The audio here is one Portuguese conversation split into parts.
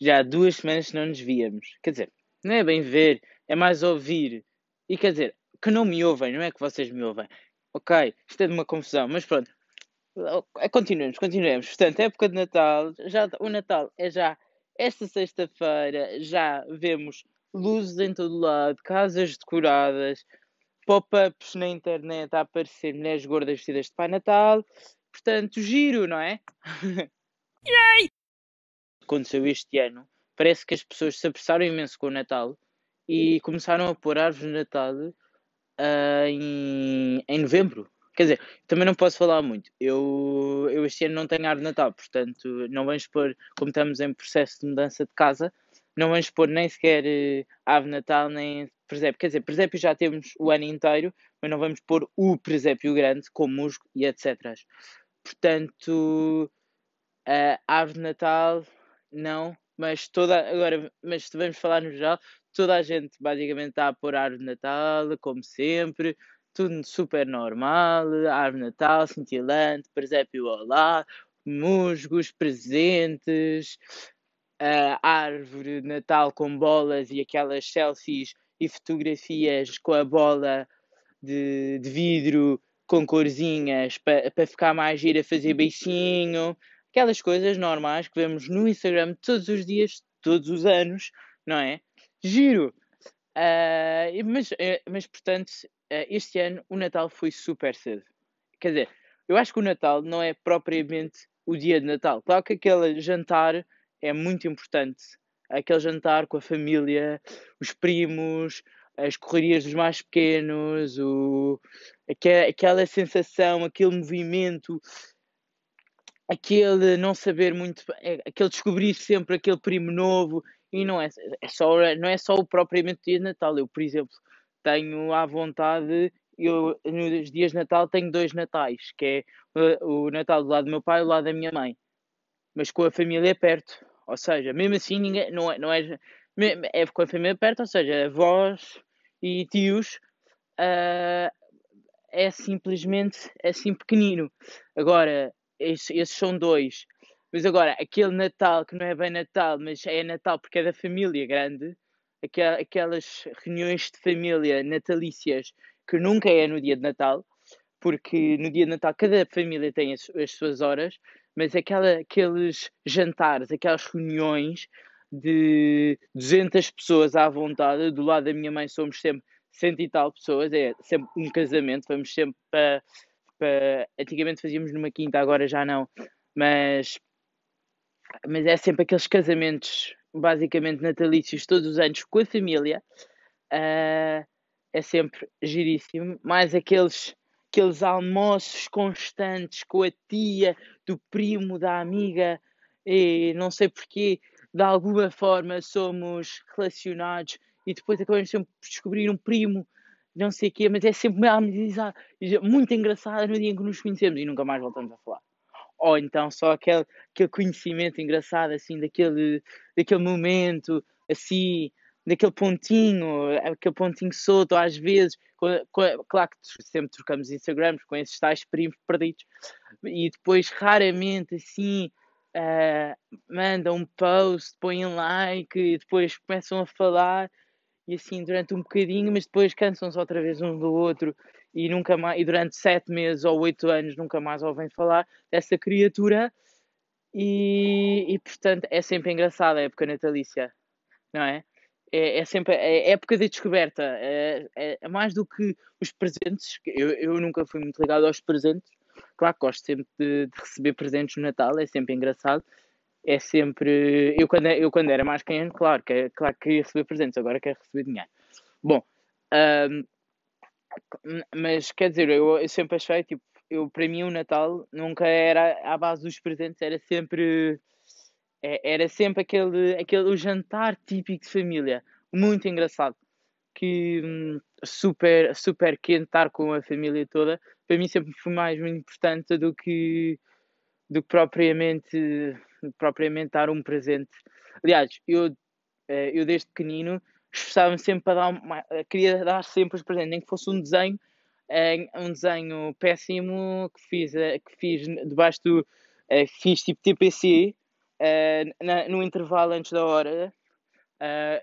Já há 2 semanas que não nos víamos. Quer dizer, não é bem ver, é mais ouvir. E quer dizer, que não me ouvem, não é que vocês me ouvem. Ok, isto é de uma confusão, mas pronto. Continuemos. Portanto, época de Natal, já, o Natal é já esta sexta-feira, já vemos luzes em todo lado, casas decoradas, pop-ups na internet a aparecer mulheres gordas vestidas de Pai Natal. Portanto, giro, não é? Yay! Aconteceu este ano, parece que as pessoas se apressaram imenso com o Natal e começaram a pôr árvores de Natal em novembro. Quer dizer, também não posso falar muito, eu este ano não tenho árvore de Natal, portanto não vamos pôr, como estamos em processo de mudança de casa, não vamos pôr nem sequer árvore de Natal nem presépio. Quer dizer, presépio já temos o ano inteiro, mas não vamos pôr o presépio grande com musgo e etc. Portanto, a árvore de Natal... Não, mas vamos falar no geral, toda a gente basicamente está a pôr a árvore de Natal, como sempre, tudo super normal, árvore de Natal, cintilante, presépio ao lado, musgos, presentes, árvore de Natal com bolas e aquelas selfies e fotografias com a bola de vidro com corzinhas para ficar mais gira, fazer beicinho... Aquelas coisas normais que vemos no Instagram todos os dias, todos os anos, não é? Giro! Mas, portanto, este ano o Natal foi super cedo. Quer dizer, eu acho que o Natal não é propriamente o dia de Natal. Claro que aquele jantar é muito importante. Aquele jantar com a família, os primos, as correrias dos mais pequenos, aquela sensação, aquele movimento... Aquele não saber muito, aquele descobrir sempre aquele primo novo, e não é só o propriamente dia de Natal. Eu, por exemplo, tenho à vontade, nos dias de Natal tenho 2 Natais, que é o Natal do lado do meu pai e o lado da minha mãe, mas com a família perto, ou seja, mesmo assim ninguém, é com a família perto, ou seja, avós e tios, é simplesmente assim pequenino. Agora, esses são 2, mas agora aquele Natal que não é bem Natal, mas é Natal porque é da família grande, aquelas reuniões de família natalícias que nunca é no dia de Natal, porque no dia de Natal cada família tem as suas horas, mas aqueles jantares, aquelas reuniões de 200 pessoas à vontade. Do lado da minha mãe somos sempre 100 e tal pessoas, é sempre um casamento, vamos sempre para... Antigamente fazíamos numa quinta, agora já não, mas é sempre aqueles casamentos basicamente natalícios todos os anos com a família, é sempre giríssimo. Mais aqueles almoços constantes com a tia, do primo, da amiga, e não sei porquê, de alguma forma somos relacionados e depois acabamos sempre por descobrir um primo, não sei o quê, mas é sempre muito engraçada no dia em que nos conhecemos e nunca mais voltamos a falar. Ou então só aquele conhecimento engraçado, assim, daquele momento, assim, daquele pontinho solto, às vezes, claro que sempre trocamos Instagrams com esses tais primos perdidos, e depois raramente, assim, mandam um post, põem like, e depois começam a falar... E assim durante um bocadinho, mas depois cansam-se outra vez um do outro e nunca mais, e durante 7 meses ou 8 anos nunca mais ouvem falar dessa criatura. E portanto é sempre engraçada a época natalícia, não é? É sempre a época da descoberta, é mais do que os presentes. Eu nunca fui muito ligado aos presentes. Claro que gosto sempre de receber presentes no Natal, é sempre engraçado. É sempre... Eu quando era mais pequeno, claro que queria receber presentes, agora quero receber dinheiro. Bom, mas quer dizer, eu sempre achei, tipo, para mim o Natal nunca era à base dos presentes, era sempre aquele o jantar típico de família, muito engraçado. que super, super quente estar com a família toda, para mim sempre foi mais importante do que propriamente dar um presente. Aliás, eu desde pequenino esforçava-me sempre para queria dar sempre os presentes, nem que fosse um desenho péssimo que fiz debaixo do fiz tipo TPC no intervalo antes da hora.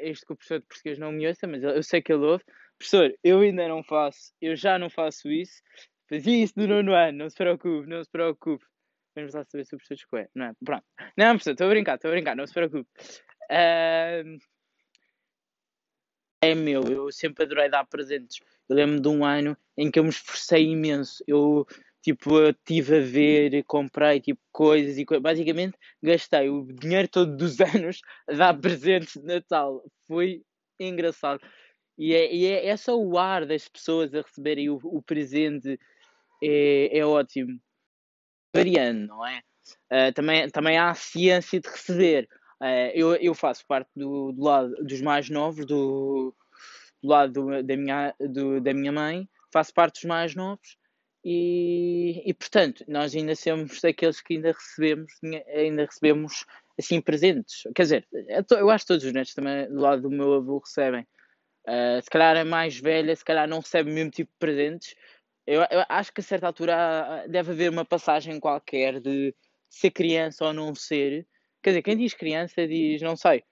Este que o professor de português não me ouça, mas eu sei que ele ouve. Professor, eu já não faço isso, fazia isso no nono ano, não se preocupe. Vamos lá saber se o professor escolhe, não é? Pronto. Não, professor, estou a brincar, não se preocupe. É meu, eu sempre adorei dar presentes. Eu lembro de um ano em que eu me esforcei imenso, eu estive a ver, comprei coisas e coisas. Basicamente, gastei o dinheiro todo dos anos a dar presentes de Natal. Foi engraçado. E é só o ar das pessoas a receberem o presente. É ótimo. Variando, não é? Também há a ciência de receber. Eu faço parte do lado dos mais novos, do lado da minha mãe. Faço parte dos mais novos. E portanto, nós ainda somos daqueles que ainda recebemos assim presentes. Quer dizer, eu acho que todos os netos também do lado do meu avô recebem. Se calhar a mais velha, se calhar não recebe o mesmo tipo de presentes. Eu acho que a certa altura deve haver uma passagem qualquer de ser criança ou não ser. Quer dizer, quem diz criança diz não sei.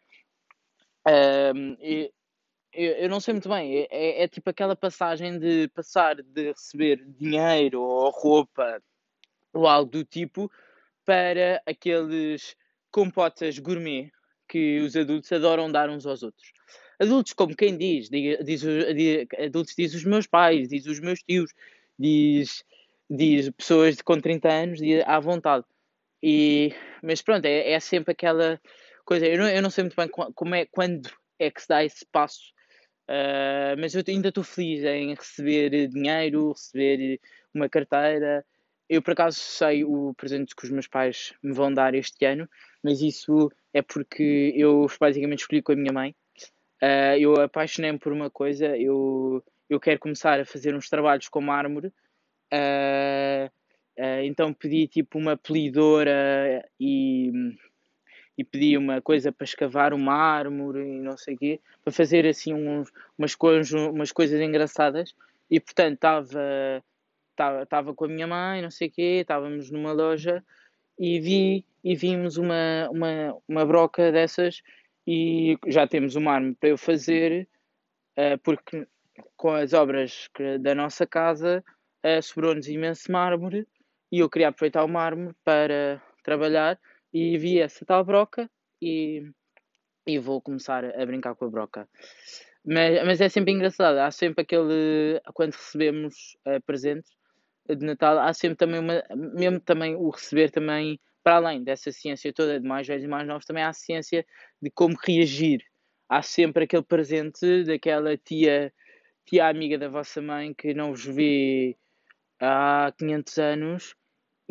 Eu não sei muito bem, é tipo aquela passagem de passar de receber dinheiro ou roupa ou algo do tipo para aqueles compotas gourmet que os adultos adoram dar uns aos outros. Adultos como quem diz os meus pais, diz os meus tios, diz pessoas com 30 anos, diz à vontade. Mas pronto, é sempre aquela coisa, eu não sei muito bem como é, quando é que se dá esse passo. Mas eu ainda estou feliz em receber dinheiro, receber uma carteira. Eu por acaso sei o presente que os meus pais me vão dar este ano, mas isso é porque eu basicamente escolhi com a minha mãe. Eu apaixonei-me por uma coisa, eu quero começar a fazer uns trabalhos com mármore. Então pedi uma polidora e pedi uma coisa para escavar o mármore e não sei o quê, para fazer assim umas coisas engraçadas. E portanto estava com a minha mãe, não sei o quê, estávamos numa loja e vimos uma broca dessas e já temos o mármore para eu fazer, porque com as obras da nossa casa sobrou-nos imenso mármore e eu queria aproveitar o mármore para trabalhar. E vi essa tal broca e vou começar a brincar com a broca. Mas é sempre engraçado. Há sempre aquele... Quando recebemos presentes de Natal, há sempre também mesmo também o receber também, para além dessa ciência toda de mais velhos e mais novos, também há a ciência de como reagir. Há sempre aquele presente daquela tia amiga da vossa mãe que não vos vê há 500 anos.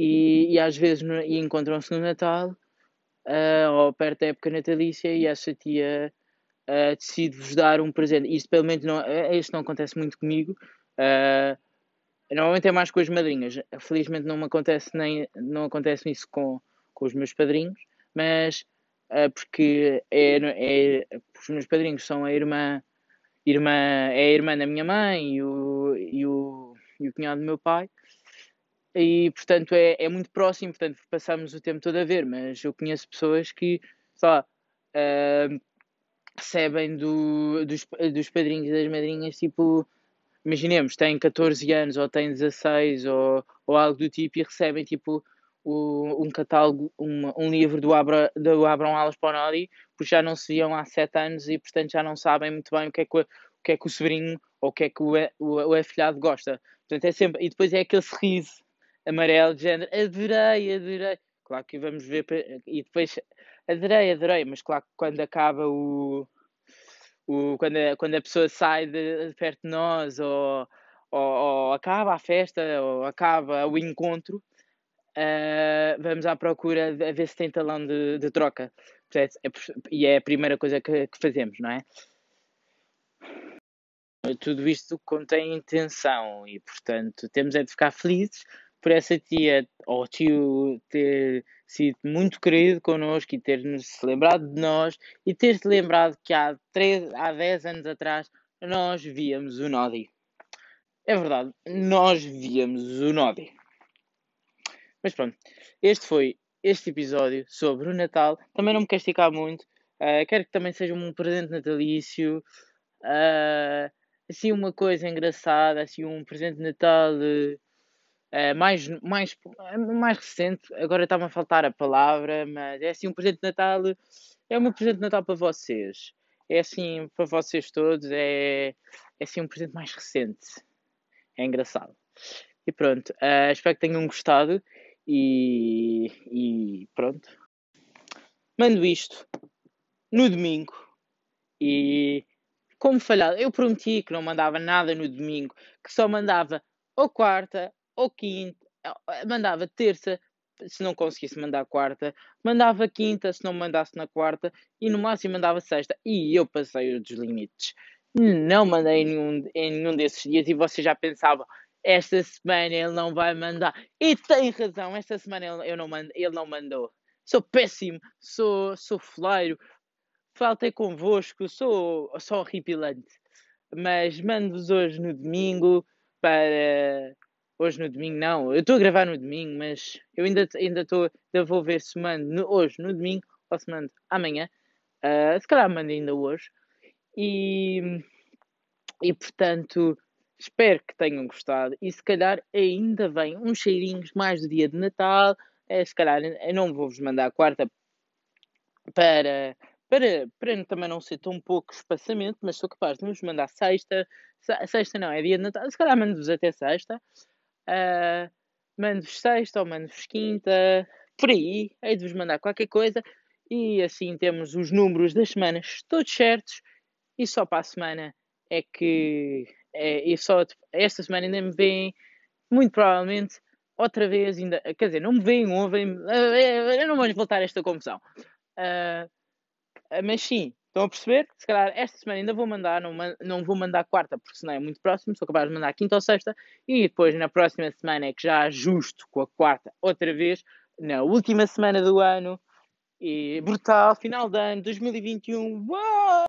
E às vezes encontram-se no Natal ou perto da época natalícia e essa tia decide-vos dar um presente. Isto pelo menos não acontece muito comigo. Normalmente é mais com as madrinhas. Felizmente não acontece isso com os meus padrinhos, mas porque os meus padrinhos são a irmã da minha mãe e o cunhado do meu pai. E portanto é muito próximo, portanto passamos o tempo todo a ver, mas eu conheço pessoas que só recebem dos padrinhos e das madrinhas, imaginemos, têm 14 anos ou têm 16 ou algo do tipo e recebem um catálogo, um livro do Abrão Alas Ponodi, porque já não se viam há 7 anos e portanto já não sabem muito bem o que é que o sobrinho ou o que é que o afilhado gosta. Portanto é sempre, e depois é aquele sorriso amarelo, de género, adorei, claro que vamos ver, e depois, adorei, mas claro que quando acaba quando a pessoa sai de perto de nós, ou acaba a festa, ou acaba o encontro, vamos à procura a ver se tem talão de troca, portanto, e é a primeira coisa que fazemos, não é? tudo isto contém intenção e, portanto, temos é de ficar felizes por essa tia ou tio ter sido muito querido connosco e ter-nos lembrado de nós e ter-se lembrado que há 10 anos atrás nós víamos o Noddy. É verdade, nós víamos o Noddy. Mas pronto, este foi este episódio sobre o Natal. Também não me quero esticar muito. Quero que também seja um presente natalício. Assim uma coisa engraçada, assim um presente de Natal mais recente. Agora está-me a faltar a palavra, mas é assim um presente de Natal. É um presente de Natal para vocês. É assim para vocês todos. É assim um presente mais recente. É engraçado. E pronto, espero que tenham gostado. E pronto. Mando isto no domingo. E como falhado, eu prometi que não mandava nada no domingo, que só mandava ou quarta ou quinta, mandava terça se não conseguisse mandar quarta, mandava quinta se não mandasse na quarta e no máximo mandava sexta. E eu passei os dos limites. Não mandei em nenhum desses dias e você já pensava: esta semana ele não vai mandar. E tem razão, esta semana ele não mandou. Sou péssimo, sou fleiro, faltei convosco, sou horripilante. Mas mando-vos hoje no domingo para... Hoje no domingo não, eu estou a gravar no domingo, mas eu ainda vou ver se mando hoje no domingo ou se mando amanhã. Se calhar mando ainda hoje. E portanto... Espero que tenham gostado e se calhar ainda vem uns cheirinhos mais do dia de Natal. Se calhar eu não vou-vos mandar a quarta para também não ser tão pouco espaçamento, mas sou capaz de vos mandar sexta. Sexta não, é dia de Natal. Se calhar mando-vos até sexta. Mando-vos sexta ou mando-vos quinta. Por aí, hei de vos mandar qualquer coisa. E assim temos os números das semanas todos certos. E só para a semana é que... E só esta semana ainda me veem, muito provavelmente, outra vez, ainda, quer dizer, não me veem, ouvem-me, eu não vou voltar a esta confusão. Mas sim, estão a perceber? Se calhar esta semana ainda vou mandar, não vou mandar quarta, porque senão é muito próximo, sou capaz de mandar quinta ou sexta, e depois na próxima semana é que já ajusto com a quarta outra vez, na última semana do ano, e brutal, final de ano, 2021, uau!